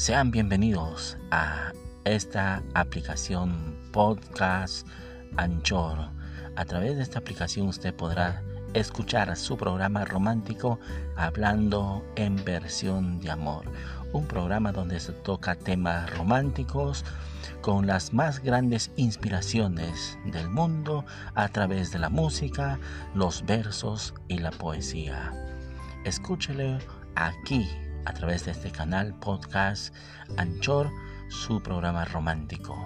Sean bienvenidos a esta aplicación Podcast Anchor. A través de esta aplicación usted podrá escuchar su programa romántico Hablando en Versión de Amor. Un programa donde se toca temas románticos con las más grandes inspiraciones del mundo a través de la música, los versos y la poesía. Escúchelo aquí a través de este canal Podcast Anchor, su programa romántico.